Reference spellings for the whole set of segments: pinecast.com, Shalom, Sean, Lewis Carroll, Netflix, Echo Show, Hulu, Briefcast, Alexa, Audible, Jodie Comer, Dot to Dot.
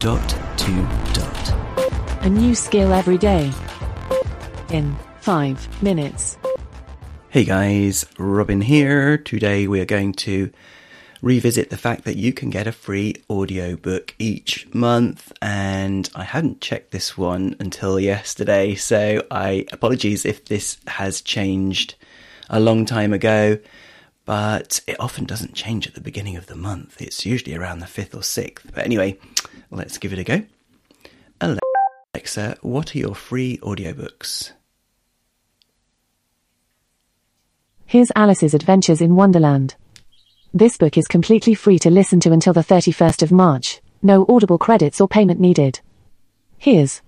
Dot to Dot. A new skill every day. In 5 minutes. Hey guys, Robin here. Today we are going to revisit the fact that you can get a free audiobook each month, and I hadn't checked this one until yesterday, so I apologies if this has changed a long time ago. But it often doesn't change at the beginning of the month. It's usually around the 5th or 6th. But anyway, let's give it a go. Alexa, what are your free audiobooks? Here's Alice's Adventures in Wonderland. This book is completely free to listen to until the 31st of March. No Audible credits or payment needed. Here's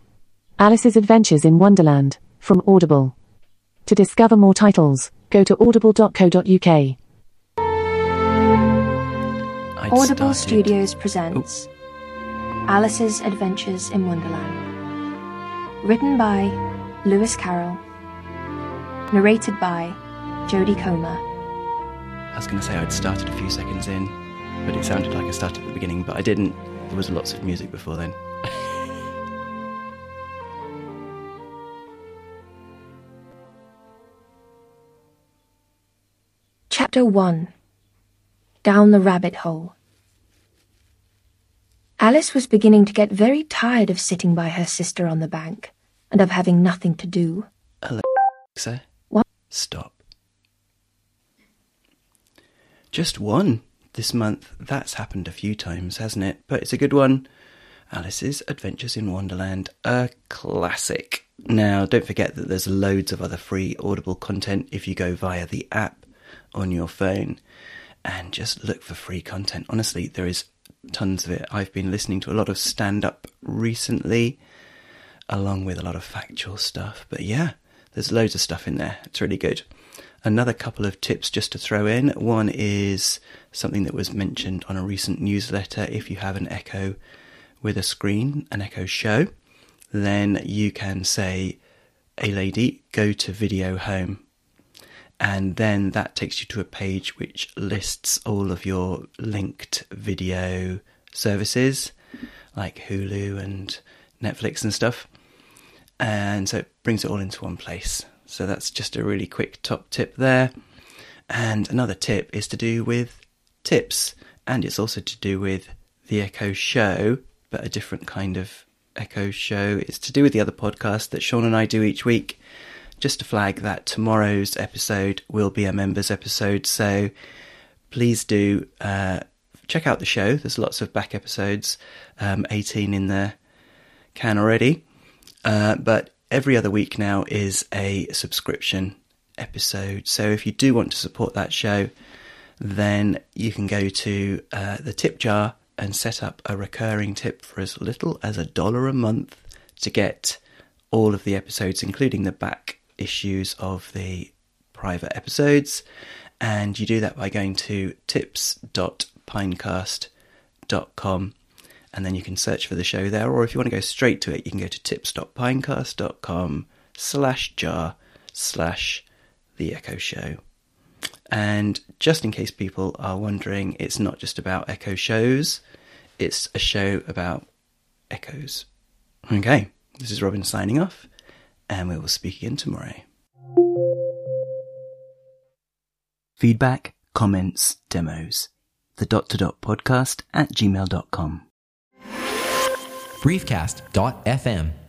Alice's Adventures in Wonderland from Audible. To discover more titles, go to audible.co.uk. Audible Studios presents Alice's Adventures in Wonderland. Written by Lewis Carroll. Narrated by Jodie Comer. I was going to say I'd started a few seconds in, but it sounded like I started at the beginning, but I didn't. There was lots of music before then. Chapter 1. Down the Rabbit Hole. Alice was beginning to get very tired of sitting by her sister on the bank, and of having nothing to do. Alexa, what? Stop. Just one this month. That's happened a few times, hasn't it? But it's a good one. Alice's Adventures in Wonderland, a classic. Now, don't forget that there's loads of other free Audible content if you go via the app on your phone, and just look for free content. Honestly, there is tons of it. I've been listening to a lot of stand-up recently, along with a lot of factual stuff. But yeah, there's loads of stuff in there. It's really good. Another couple of tips just to throw in. One is something that was mentioned on a recent newsletter. If you have an Echo with a screen, an Echo Show, then you can say, "Hey lady, go to video home." And then that takes you to a page which lists all of your linked video services like Hulu and Netflix and stuff. And so it brings it all into one place. So that's just a really quick top tip there. And another tip is to do with tips. And it's also to do with the Echo Show, but a different kind of Echo Show. It's to do with the other podcast that Sean and I do each week. Just to flag that tomorrow's episode will be a members episode, so please do check out the show. There's lots of back episodes, 18 in the can already, but every other week now is a subscription episode. So if you do want to support that show, then you can go to the tip jar and set up a recurring tip for as little as $1 a month to get all of the episodes, including the back issues of the private episodes. And you do that by going to tips.pinecast.com, and then you can search for the show there, or if you want to go straight to it, you can go to tips.pinecast.com/jar/the Echo Show. And just in case people are wondering, it's not just about Echo Shows, it's a show about echoes. Okay, this is Robin signing off, and we will speak again tomorrow. Feedback, comments, demos. thedottodotpodcast@gmail.com. briefcast.fm